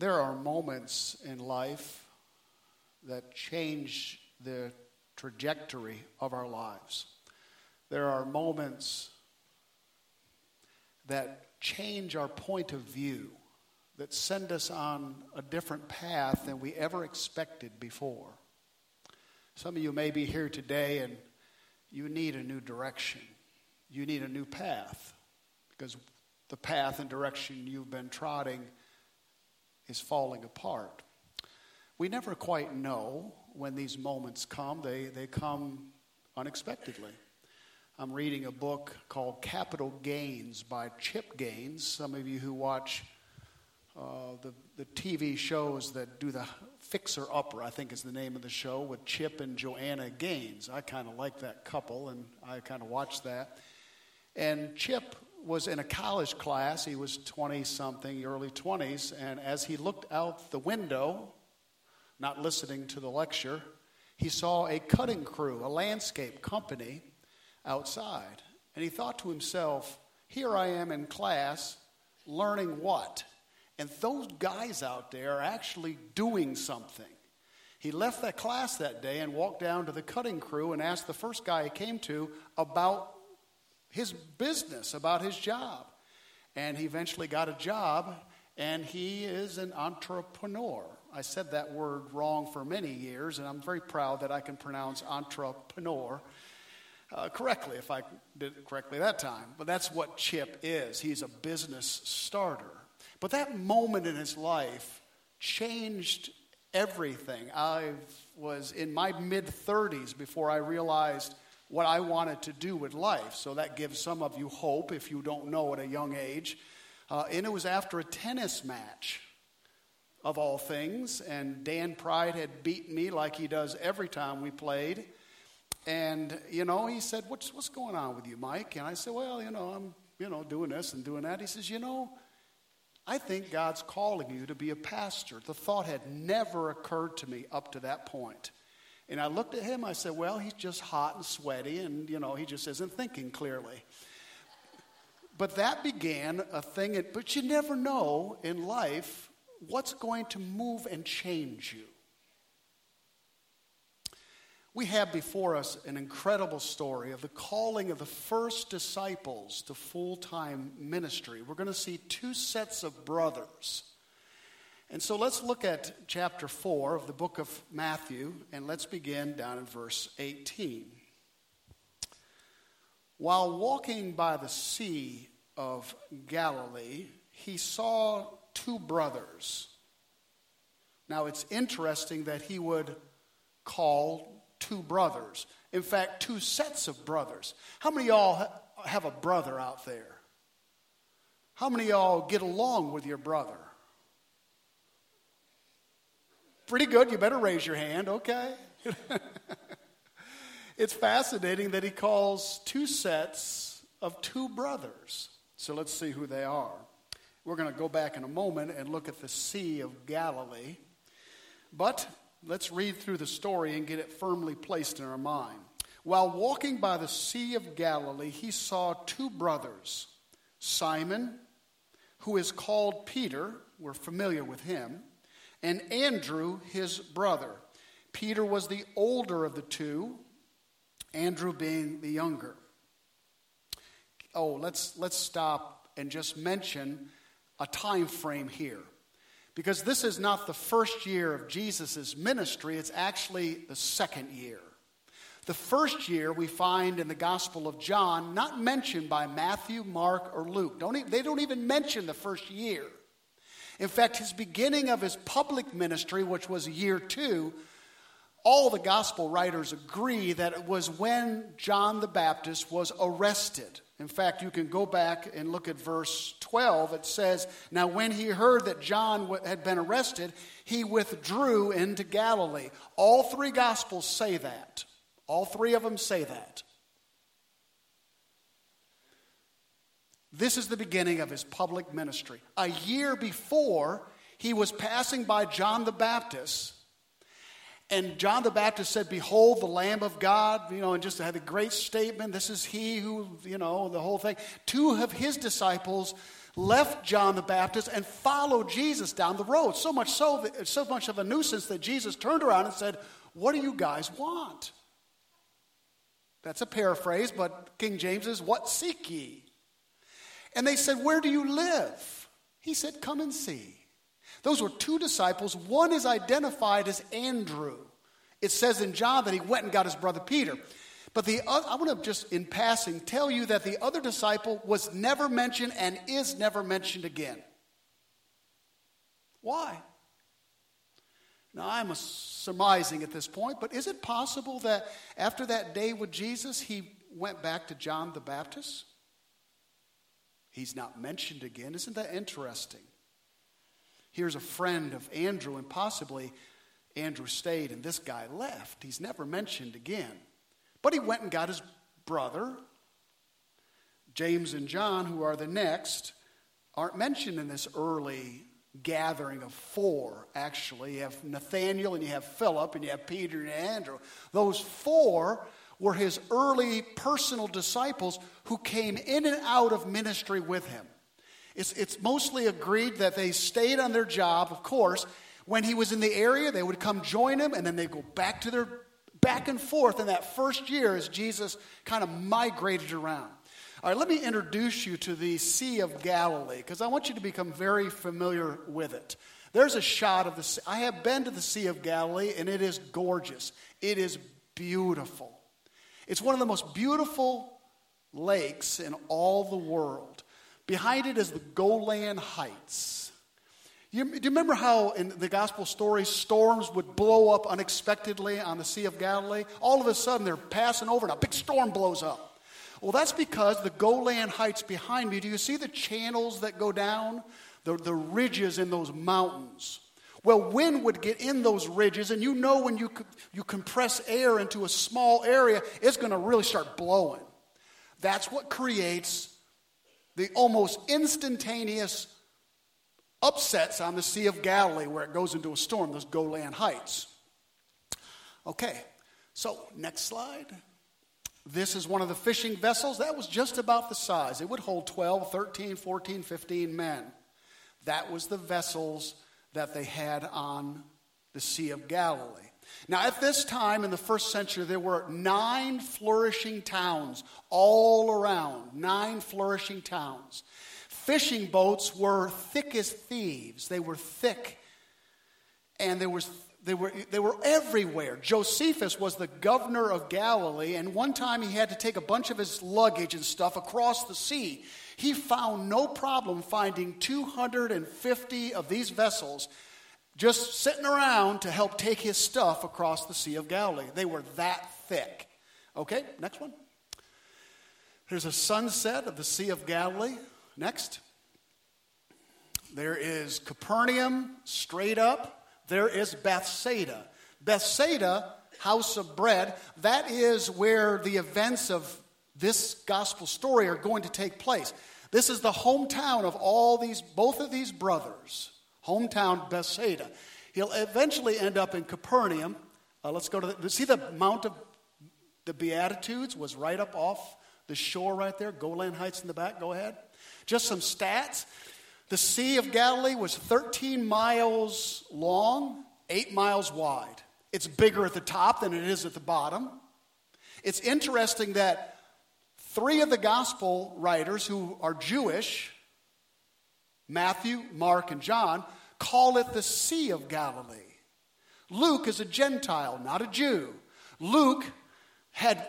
There are moments in life that change the trajectory of our lives. There are moments that change our point of view, that send us on a different path than we ever expected before. Some of you may be here today and you need a new direction. You need a new path, because the path and direction you've been trotting is falling apart. We never quite know when these moments come. They come unexpectedly. I'm reading a book called Capital Gains by Chip Gaines. Some of you who watch the TV shows that do the Fixer Upper, I think is the name of the show, with Chip and Joanna Gaines. I kind of like that couple, and I kind of watched that. And Chip was in a college class. He was 20-something, early 20s, and as he looked out the window, not listening to the lecture, he saw a cutting crew, a landscape company outside. And he thought to himself, here I am in class, learning what? And those guys out there are actually doing something. He left that class that day and walked down to the cutting crew and asked the first guy he came to about his business, about his job. And he eventually got a job, and he is an entrepreneur. I said that word wrong for many years, and I'm very proud that I can pronounce entrepreneur correctly, if I did it correctly that time. But that's what Chip is. He's a business starter. But that moment in his life changed everything. I was in my mid-30s before I realized what I wanted to do with life. So that gives some of you hope if you don't know at a young age. And it was after a tennis match, of all things. And Dan Pride had beaten me like he does every time we played. And, you know, he said, what's going on with you, Mike? And I said, well, you know, I'm, you know, doing this and doing that. He says, you know, I think God's calling you to be a pastor. The thought had never occurred to me up to that point. And I looked at him, I said, well, he's just hot and sweaty, and, you know, he just isn't thinking clearly. But that began a thing, but you never know in life what's going to move and change you. We have before us an incredible story of the calling of the first disciples to full-time ministry. We're going to see two sets of brothers. And so let's look at chapter 4 of the book of Matthew, and let's begin down in verse 18. While walking by the Sea of Galilee, he saw two brothers. Now it's interesting that he would call two brothers. In fact, two sets of brothers. How many of y'all have a brother out there? How many of y'all get along with your brother? Pretty good. You better raise your hand, okay? It's fascinating that he calls two sets of two brothers. So let's see who they are. We're going to go back in a moment and look at the Sea of Galilee. But let's read through the story and get it firmly placed in our mind. While walking by the Sea of Galilee, he saw two brothers, Simon, who is called Peter, we're familiar with him, and Andrew, his brother. Peter was the older of the two, Andrew being the younger. Oh, let's stop and just mention a time frame here, because this is not the first year of Jesus' ministry. It's actually the second year. The first year we find in the Gospel of John, not mentioned by Matthew, Mark, or Luke. They don't even mention the first year. In fact, his beginning of his public ministry, which was year 2, all the gospel writers agree that it was when John the Baptist was arrested. In fact, you can go back and look at verse 12. It says, now when he heard that John had been arrested, he withdrew into Galilee. All three gospels say that. All three of them say that. This is the beginning of his public ministry. A year before, he was passing by John the Baptist, and John the Baptist said, behold, the Lamb of God, you know, and just had a great statement. This is he who, you know, the whole thing. Two of his disciples left John the Baptist and followed Jesus down the road. So much of a nuisance that Jesus turned around and said, "What do you guys want?" That's a paraphrase, but King James is, "What seek ye?" And they said, "Where do you live?" He said, "Come and see." Those were two disciples. One is identified as Andrew. It says in John that he went and got his brother Peter. But the other, I want to just in passing tell you that the other disciple was never mentioned and is never mentioned again. Why? Now, I'm surmising at this point, but is it possible that after that day with Jesus, he went back to John the Baptist? He's not mentioned again. Isn't that interesting? Here's a friend of Andrew, and possibly Andrew stayed and this guy left. He's never mentioned again. But he went and got his brother. James and John, who are the next, aren't mentioned in this early gathering of four, actually. You have Nathaniel, and you have Philip, and you have Peter and Andrew. Those four were his early personal disciples who came in and out of ministry with him. It's mostly agreed that they stayed on their job, of course. When he was in the area, they would come join him, and then they'd go back to their back and forth in that first year as Jesus kind of migrated around. All right, let me introduce you to the Sea of Galilee, because I want you to become very familiar with it. There's a shot of the sea. I have been to the Sea of Galilee, and it is gorgeous. It is beautiful. It's one of the most beautiful lakes in all the world. Behind it is the Golan Heights. Do you remember how in the gospel story storms would blow up unexpectedly on the Sea of Galilee? All of a sudden they're passing over and a big storm blows up. Well, that's because the Golan Heights behind me, do you see the channels that go down? The ridges in those mountains. Well, wind would get in those ridges, and you know when you compress air into a small area, it's going to really start blowing. That's what creates the almost instantaneous upsets on the Sea of Galilee where it goes into a storm, those Golan Heights. Okay, so next slide. This is one of the fishing vessels. That was just about the size. It would hold 12, 13, 14, 15 men. That was the vessels that they had on the Sea of Galilee. Now, at this time in the first century, there were 9 flourishing towns all around, 9 flourishing towns. Fishing boats were thick as thieves. They were thick, and they were everywhere. Josephus was the governor of Galilee, and one time he had to take a bunch of his luggage and stuff across the sea. He found no problem finding 250 of these vessels just sitting around to help take his stuff across the Sea of Galilee. They were that thick. Okay, next one. There's a sunset of the Sea of Galilee. Next. There is Capernaum, straight up. There is Bethsaida. Bethsaida, house of bread, that is where the events of this gospel story are going to take place. This is the hometown of both of these brothers. Hometown Bethsaida. He'll eventually end up in Capernaum. Let's go to the Mount of the Beatitudes was right up off the shore right there. Golan Heights in the back. Go ahead. Just some stats. The Sea of Galilee was 13 miles long, 8 miles wide. It's bigger at the top than it is at the bottom. It's interesting that 3 of the gospel writers who are Jewish, Matthew, Mark, and John, call it the Sea of Galilee. Luke is a Gentile, not a Jew. Luke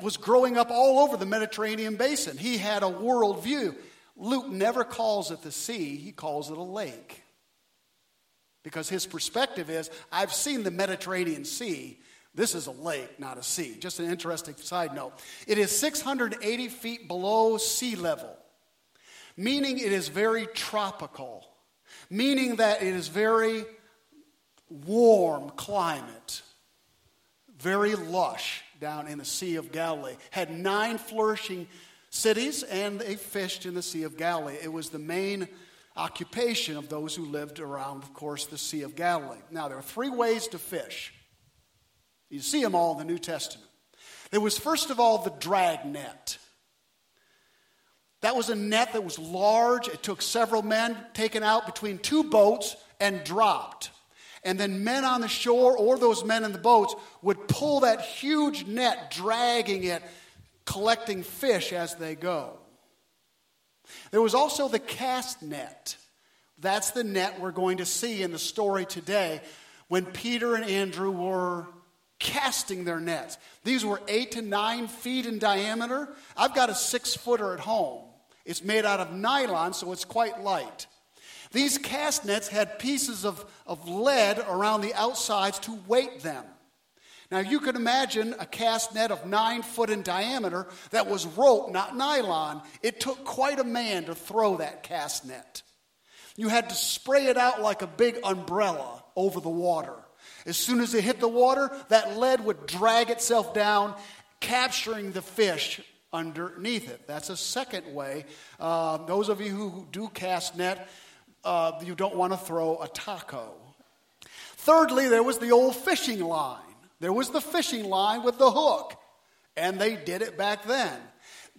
was growing up all over the Mediterranean basin. He had a world view. Luke never calls it the sea, he calls it a lake. Because his perspective is, I've seen the Mediterranean Sea. This is a lake, not a sea. Just an interesting side note. It is 680 feet below sea level, meaning it is very tropical, meaning that it is very warm climate, very lush down in the Sea of Galilee. Had 9 flourishing cities, and they fished in the Sea of Galilee. It was the main occupation of those who lived around, of course, the Sea of Galilee. Now, there are 3 ways to fish. You see them all in the New Testament. There was, first of all, the dragnet. That was a net that was large. It took several men taken out between two boats and dropped. And then men on the shore or those men in the boats would pull that huge net, dragging it, collecting fish as they go. There was also the cast net. That's the net we're going to see in the story today when Peter and Andrew were casting their nets. These were 8 to 9 feet in diameter. I've got a 6-footer at home. It's made out of nylon, so it's quite light. These cast nets had pieces of lead around the outsides to weight them. Now, you could imagine a cast net of 9 foot in diameter that was rope, not nylon. It took quite a man to throw that cast net. You had to spray it out like a big umbrella over the water. As soon as it hit the water, that lead would drag itself down, capturing the fish underneath it. That's a second way. Those of you who do cast net, you don't want to throw a taco. Thirdly, there was the old fishing line. There was the fishing line with the hook, and they did it back then.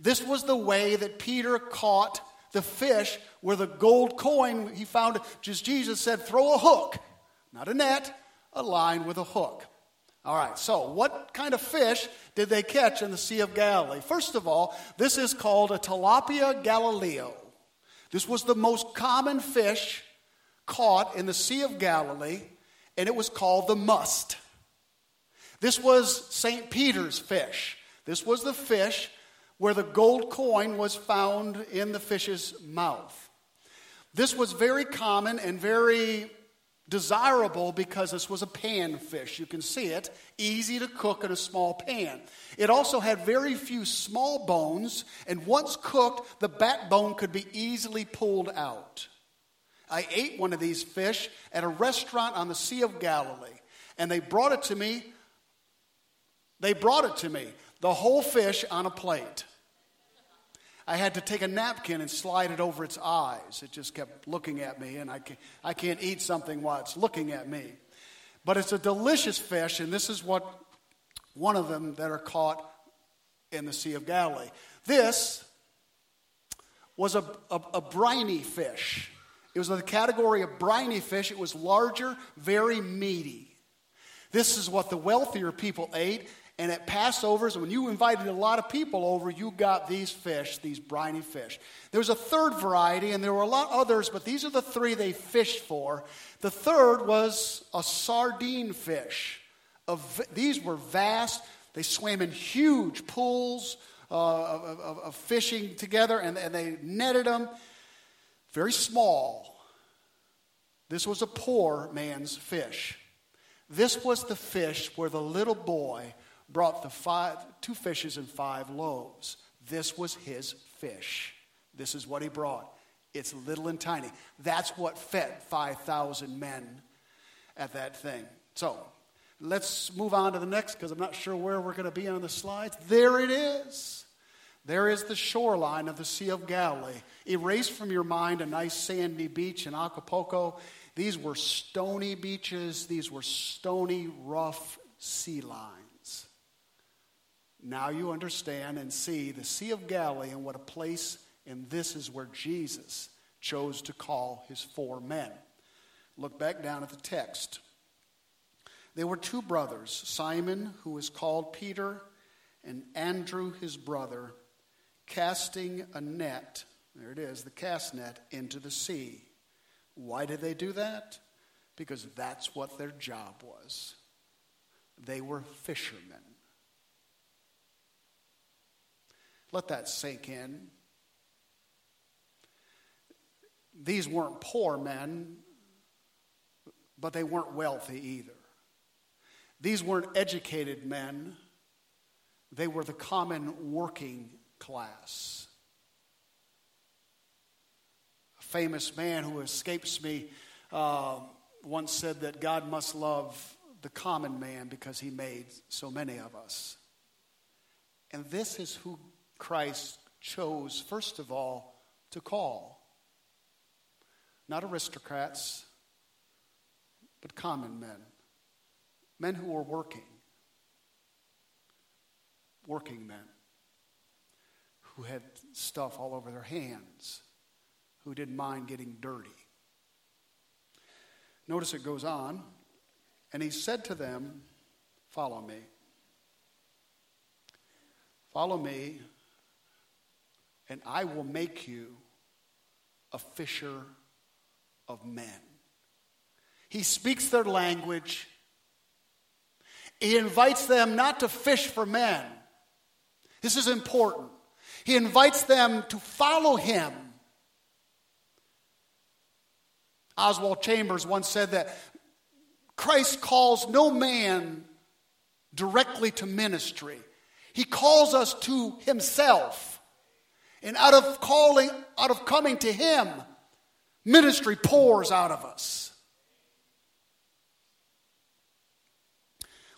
This was the way that Peter caught the fish where the gold coin he found. Just Jesus said, throw a hook, not a net, a line with a hook. All right, so what kind of fish did they catch in the Sea of Galilee? First of all, this is called a tilapia galileo. This was the most common fish caught in the Sea of Galilee, and it was called the must. This was St. Peter's fish. This was the fish where the gold coin was found in the fish's mouth. This was very common and very desirable because this was a pan fish. You can see it, easy to cook in a small pan. It also had very few small bones, and once cooked, the backbone could be easily pulled out. I ate one of these fish at a restaurant on the Sea of Galilee, and they brought it to me. The whole fish on a plate. I had to take a napkin and slide it over its eyes. It just kept looking at me, and I can't eat something while it's looking at me. But it's a delicious fish, and this is what one of them that are caught in the Sea of Galilee. This was a briny fish. It was in the category of briny fish. It was larger, very meaty. This is what the wealthier people ate. And at Passovers, when you invited a lot of people over, you got these fish, these briny fish. There was a third variety, and there were a lot others, but these are the three they fished for. The third was a sardine fish. These were vast. They swam in huge pools of fishing together, and they netted them. Very small. This was a poor man's fish. This was the fish where the little boy brought the two fishes and 5 loaves. This was his fish. This is what he brought. It's little and tiny. That's what fed 5,000 men at that thing. So let's move on to the next because I'm not sure where we're going to be on the slides. There it is. There is the shoreline of the Sea of Galilee. Erase from your mind a nice sandy beach in Acapulco. These were stony beaches. These were stony, rough sea lines. Now you understand and see the Sea of Galilee and what a place, and this is where Jesus chose to call his 4 men. Look back down at the text. There were 2 brothers, Simon, who was called Peter, and Andrew, his brother, casting a net, there it is, the cast net, into the sea. Why did they do that? Because that's what their job was. They were fishermen. Let that sink in. These weren't poor men, but they weren't wealthy either. These weren't educated men. They were the common working class. A famous man who escapes me once said that God must love the common man because he made so many of us. And this is who Christ chose, first of all, to call. Not aristocrats, but common men. Men who were working men who had stuff all over their hands, who didn't mind getting dirty. Notice it goes on, and he said to them, "Follow me. Follow me, and I will make you a fisher of men." He speaks their language. He invites them not to fish for men. This is important. He invites them to follow him. Oswald Chambers once said that Christ calls no man directly to ministry. He calls us to himself. And out of coming to him, ministry pours out of us.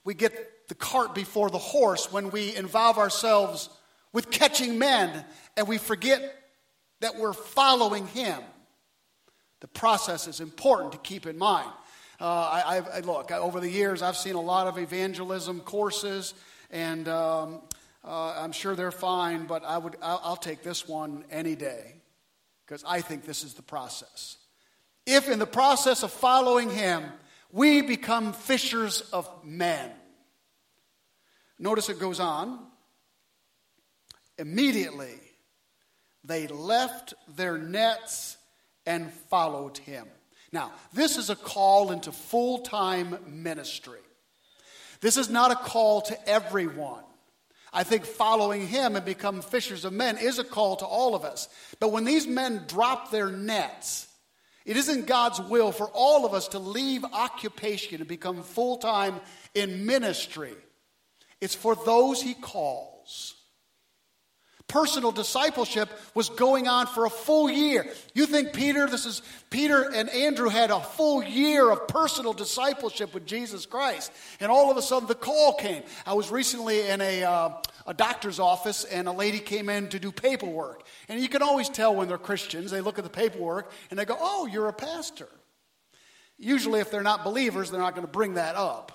We get the cart before the horse when we involve ourselves with catching men and we forget that we're following him. The process is important to keep in mind. Over the years, I've seen a lot of evangelism courses, and I'm sure they're fine, but I'll take this one any day because I think this is the process. If in the process of following him, we become fishers of men. Notice it goes on. Immediately, they left their nets and followed him. Now, this is a call into full-time ministry. This is not a call to everyone. I think following him and become fishers of men is a call to all of us. But when these men drop their nets, it isn't God's will for all of us to leave occupation and become full-time in ministry. It's for those he calls. Personal discipleship was going on for a full year. You think Peter and Andrew had a full year of personal discipleship with Jesus Christ. And all of a sudden the call came. I was recently in a doctor's office, and a lady came in to do paperwork. And you can always tell when they're Christians. They look at the paperwork and they go, "Oh, you're a pastor." Usually if they're not believers, they're not going to bring that up.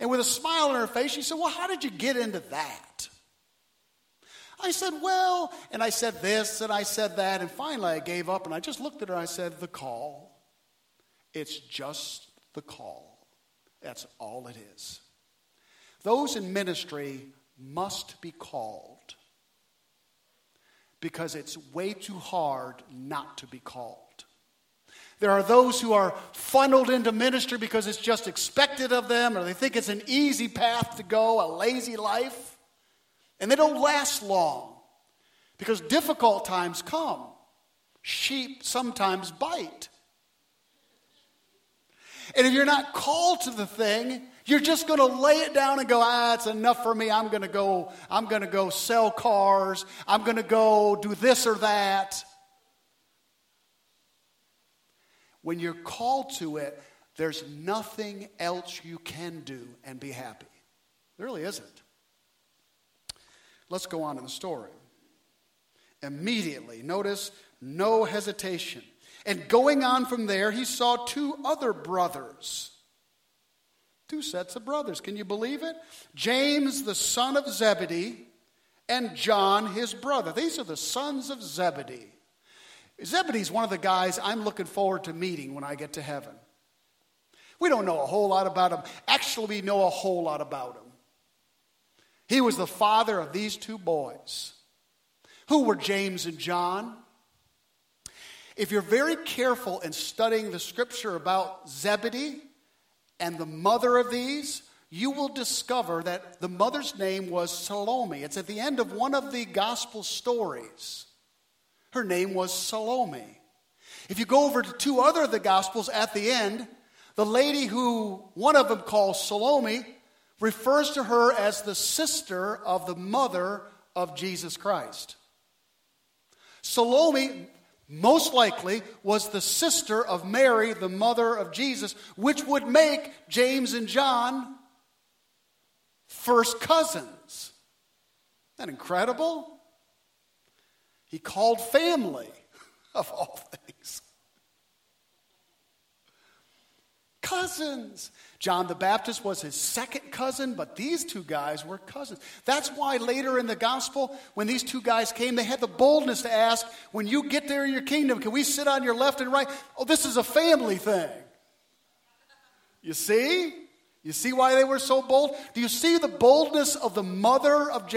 And with a smile on her face, she said, "Well, how did you get into that?" I said, "Well," and I said this, and I said that, and finally I gave up, and I just looked at her, and I said, "The call. It's just the call. That's all it is." Those in ministry must be called because it's way too hard not to be called. There are those who are funneled into ministry because it's just expected of them, or they think it's an easy path to go, a lazy life. And they don't last long because difficult times come. Sheep sometimes bite. And if you're not called to the thing, you're just going to lay it down and go, "It's enough for me. I'm going to go sell cars. I'm going to go do this or that." When you're called to it, there's nothing else you can do and be happy. There really isn't. Let's go on in the story. Immediately, notice, no hesitation. And going on from there, he saw two other brothers. Two sets of brothers. Can you believe it? James, the son of Zebedee, and John, his brother. These are the sons of Zebedee. Zebedee's one of the guys I'm looking forward to meeting when I get to heaven. We don't know a whole lot about him. Actually, we know a whole lot about him. He was the father of these two boys. Who were James and John? If you're very careful in studying the scripture about Zebedee and the mother of these, you will discover that the mother's name was Salome. It's at the end of one of the gospel stories. Her name was Salome. If you go over to two other of the gospels at the end, the lady who one of them calls Salome refers to her as the sister of the mother of Jesus Christ. Salome, most likely, was the sister of Mary, the mother of Jesus, which would make James and John first cousins. Isn't that incredible? He called family, of all things. cousins. John the Baptist was his second cousin, but these two guys were cousins. That's why later in the gospel, when these two guys came, they had the boldness to ask, when you get there in your kingdom, can we sit on your left and right? Oh, this is a family thing. You see? You see why they were so bold? Do you see the boldness of the mother of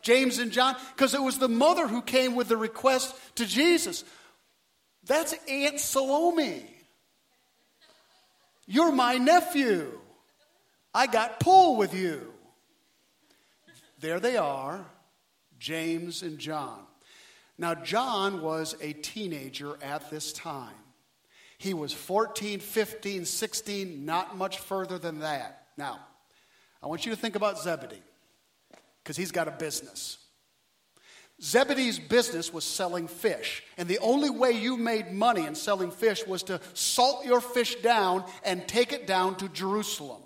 James and John? Because it was the mother who came with the request to Jesus. That's Aunt Salome. You're my nephew. I got pull with you. There they are, James and John. Now, John was a teenager at this time. He was 14, 15, 16, not much further than that. Now, I want you to think about Zebedee, because he's got a business. Zebedee's business was selling fish, and the only way you made money in selling fish was to salt your fish down and take it down to Jerusalem.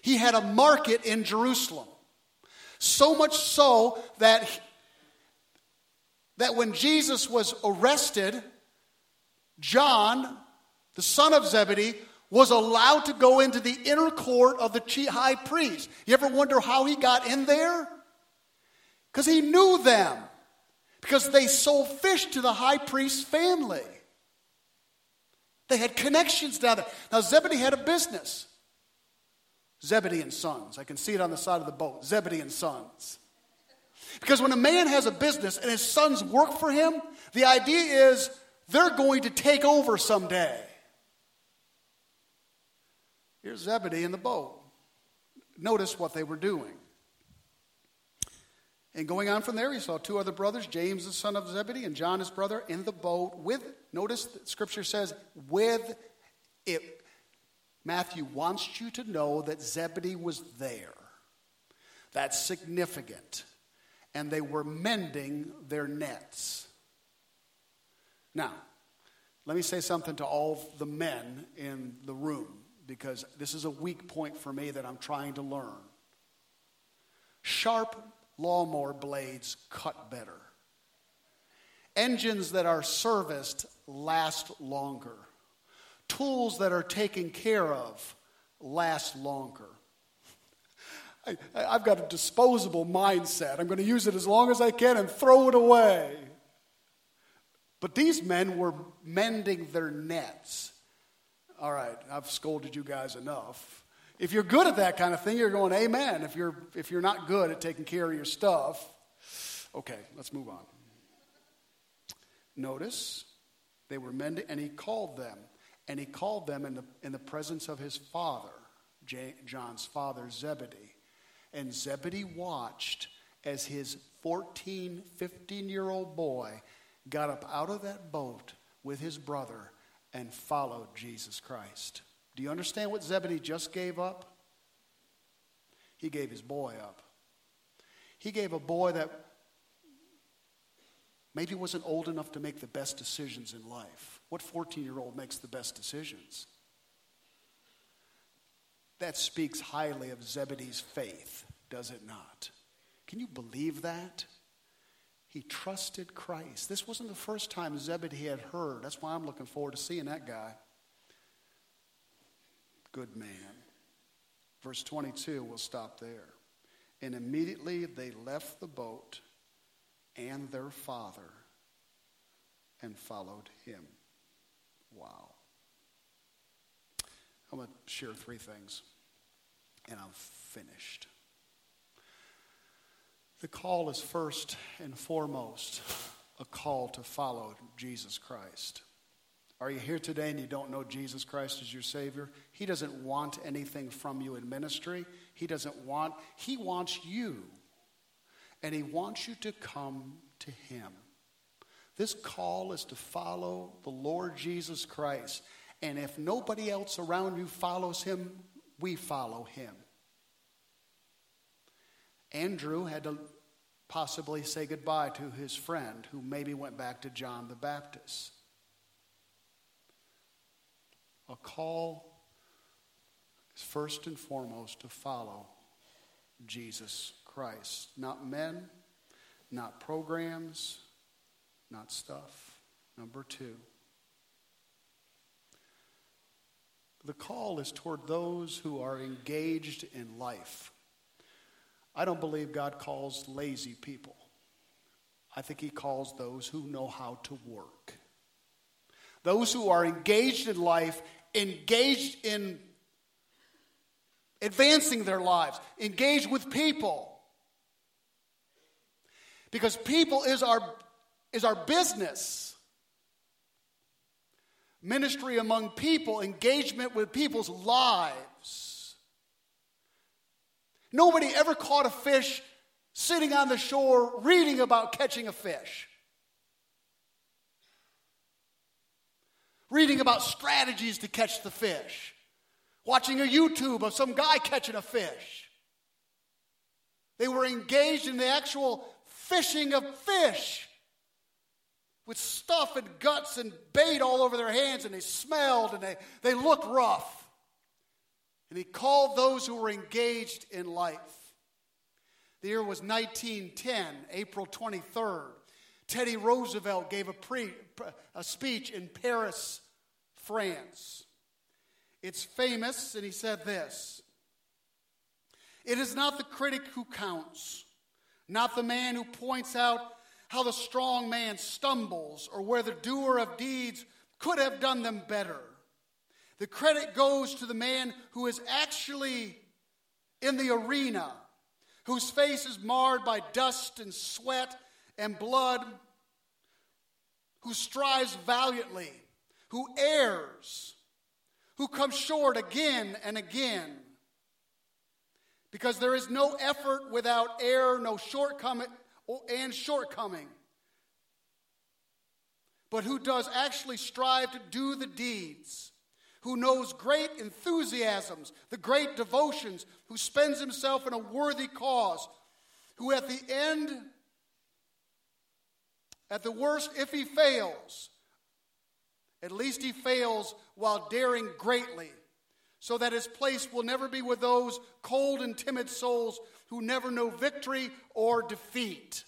He had a market in Jerusalem, so much so that when Jesus was arrested, John, the son of Zebedee, was allowed to go into the inner court of the high priest. You ever wonder how he got in there? Because he knew them. Because they sold fish to the high priest's family. They had connections down there. Now, Zebedee had a business. Zebedee and Sons. I can see it on the side of the boat. Zebedee and Sons. Because when a man has a business and his sons work for him, the idea is they're going to take over someday. Here's Zebedee in the boat. Notice what they were doing. And going on from there, he saw two other brothers, James the son of Zebedee and John his brother, in the boat with, notice that Scripture says, with it. Matthew wants you to know that Zebedee was there. That's significant. And they were mending their nets. Now, let me say something to all the men in the room, because this is a weak point for me that I'm trying to learn. Sharp lawnmower blades cut better. Engines that are serviced last longer. Tools that are taken care of last longer. I've got a disposable mindset. I'm going to use it as long as I can and throw it away. But these men were mending their nets. All right, I've scolded you guys enough. If you're good at that kind of thing, you're going, amen. If you're not good at taking care of your stuff, okay, let's move on. Notice, they were mending, and he called them. And he called them in the presence of his father, John's father, Zebedee. And Zebedee watched as his 14, 15-year-old boy got up out of that boat with his brother and followed Jesus Christ. Do you understand what Zebedee just gave up? He gave his boy up. He gave a boy that maybe wasn't old enough to make the best decisions in life. What 14-year-old makes the best decisions? That speaks highly of Zebedee's faith, does it not? Can you believe that? He trusted Christ. This wasn't the first time Zebedee had heard. That's why I'm looking forward to seeing that guy. Good man. Verse 22, we'll stop there. And immediately they left the boat and their father and followed him. Wow. I'm going to share three things, and I'm finished. The call is first and foremost a call to follow Jesus Christ. Are you here today and you don't know Jesus Christ as your Savior? He doesn't want anything from you in ministry. He wants you. And he wants you to come to him. This call is to follow the Lord Jesus Christ. And if nobody else around you follows him, we follow him. Andrew had to possibly say goodbye to his friend who maybe went back to John the Baptist. A call is first and foremost to follow Jesus Christ. Not men, not programs, not stuff. Number two, The call is toward those who are engaged in life. I don't believe God calls lazy people. I think he calls those who know how to work. Those who are engaged in life, engaged in advancing their lives, engaged with people. Because people is our business. Ministry among people, engagement with people's lives. Nobody ever caught a fish sitting on the shore reading about catching a fish. Reading about strategies to catch the fish. Watching a YouTube of some guy catching a fish. They were engaged in the actual fishing of fish with stuff and guts and bait all over their hands, and they smelled and they looked rough. And he called those who were engaged in life. The year was 1910, April 23rd. Teddy Roosevelt gave a speech in Paris, France. It's famous, and he said this: "It is not the critic who counts, not the man who points out how the strong man stumbles or where the doer of deeds could have done them better. The credit goes to the man who is actually in the arena, whose face is marred by dust and sweat and blood, who strives valiantly, who errs, who comes short again and again. Because there is no effort without error, no shortcoming and shortcoming. But who does actually strive to do the deeds, who knows great enthusiasms, the great devotions, who spends himself in a worthy cause, who at the end, at the worst, if he fails, at least he fails while daring greatly, so that his place will never be with those cold and timid souls who never know victory or defeat."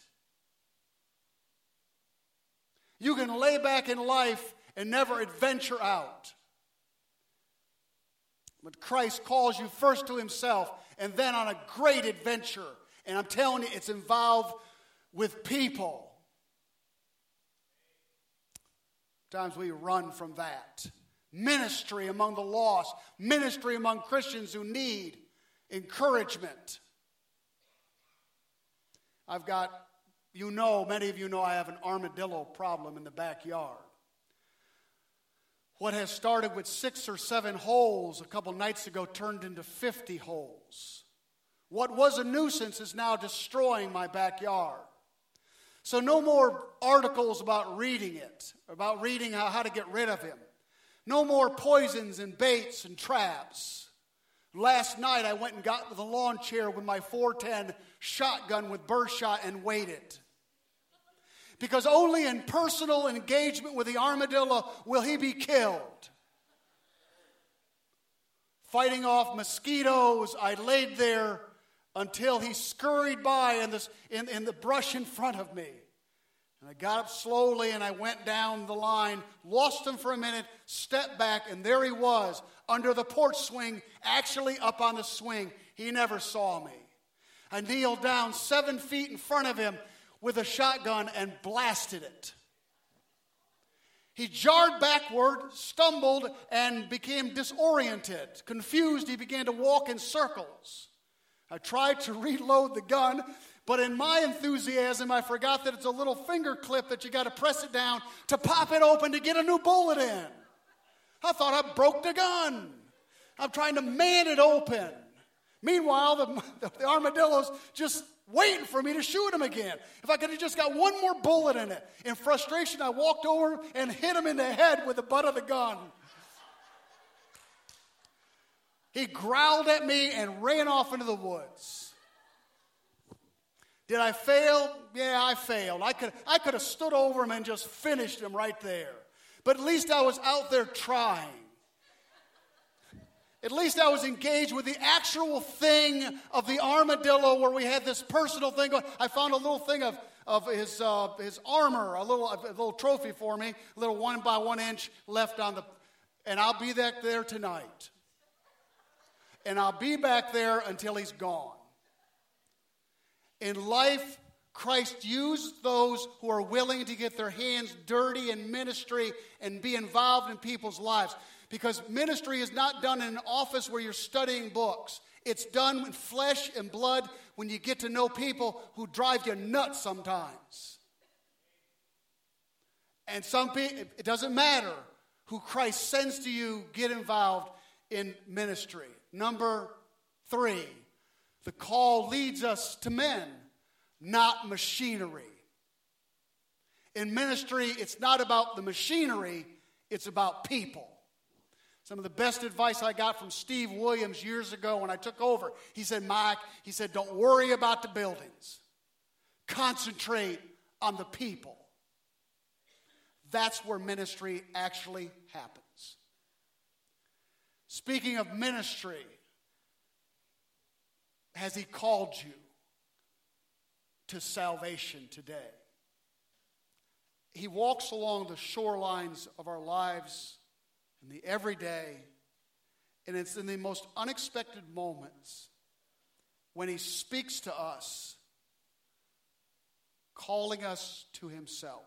You can lay back in life and never adventure out. But Christ calls you first to himself and then on a great adventure. And I'm telling you, it's involved with people. Sometimes we run from that. Ministry among the lost. Ministry among Christians who need encouragement. I've got, many of you know I have an armadillo problem in the backyard. What has started with 6 or 7 holes a couple nights ago turned into 50 holes. What was a nuisance is now destroying my backyard. So no more articles about reading how to get rid of him. No more poisons and baits and traps. Last night I went and got the lawn chair with my 410 shotgun with birdshot and waited. Because only in personal engagement with the armadillo will he be killed. Fighting off mosquitoes, I laid there until he scurried by in the brush in front of me. And I got up slowly and I went down the line, lost him for a minute, stepped back, and there he was, under the porch swing, actually up on the swing. He never saw me. I kneeled down 7 feet in front of him with a shotgun and blasted it. He jarred backward, stumbled, and became disoriented. Confused, he began to walk in circles. I tried to reload the gun, but in my enthusiasm, I forgot that it's a little finger clip that you got to press it down to pop it open to get a new bullet in. I thought I broke the gun. I'm trying to man it open. Meanwhile, the armadillo's just waiting for me to shoot him again. If I could have just got one more bullet in it. In frustration, I walked over and hit him in the head with the butt of the gun. He growled at me and ran off into the woods. Did I fail? Yeah, I failed. I could have stood over him and just finished him right there. But at least I was out there trying. At least I was engaged with the actual thing of the armadillo where we had this personal thing going. I found a little thing of his armor, a little trophy for me, a little 1 by 1 inch left on the And I'll be back there tonight. And I'll be back there until he's gone. In life, Christ used those who are willing to get their hands dirty in ministry and be involved in people's lives. Because ministry is not done in an office where you're studying books. It's done with flesh and blood when you get to know people who drive you nuts sometimes. And some people, it doesn't matter who Christ sends to you, get involved in ministry. Number 3, the call leads us to men, not machinery. In ministry, it's not about the machinery, it's about people. Some of the best advice I got from Steve Williams years ago when I took over, he said, Mike, he said, don't worry about the buildings. Concentrate on the people. That's where ministry actually happens. Speaking of ministry, has he called you to salvation today? He walks along the shorelines of our lives in the everyday, and it's in the most unexpected moments when he speaks to us, calling us to himself.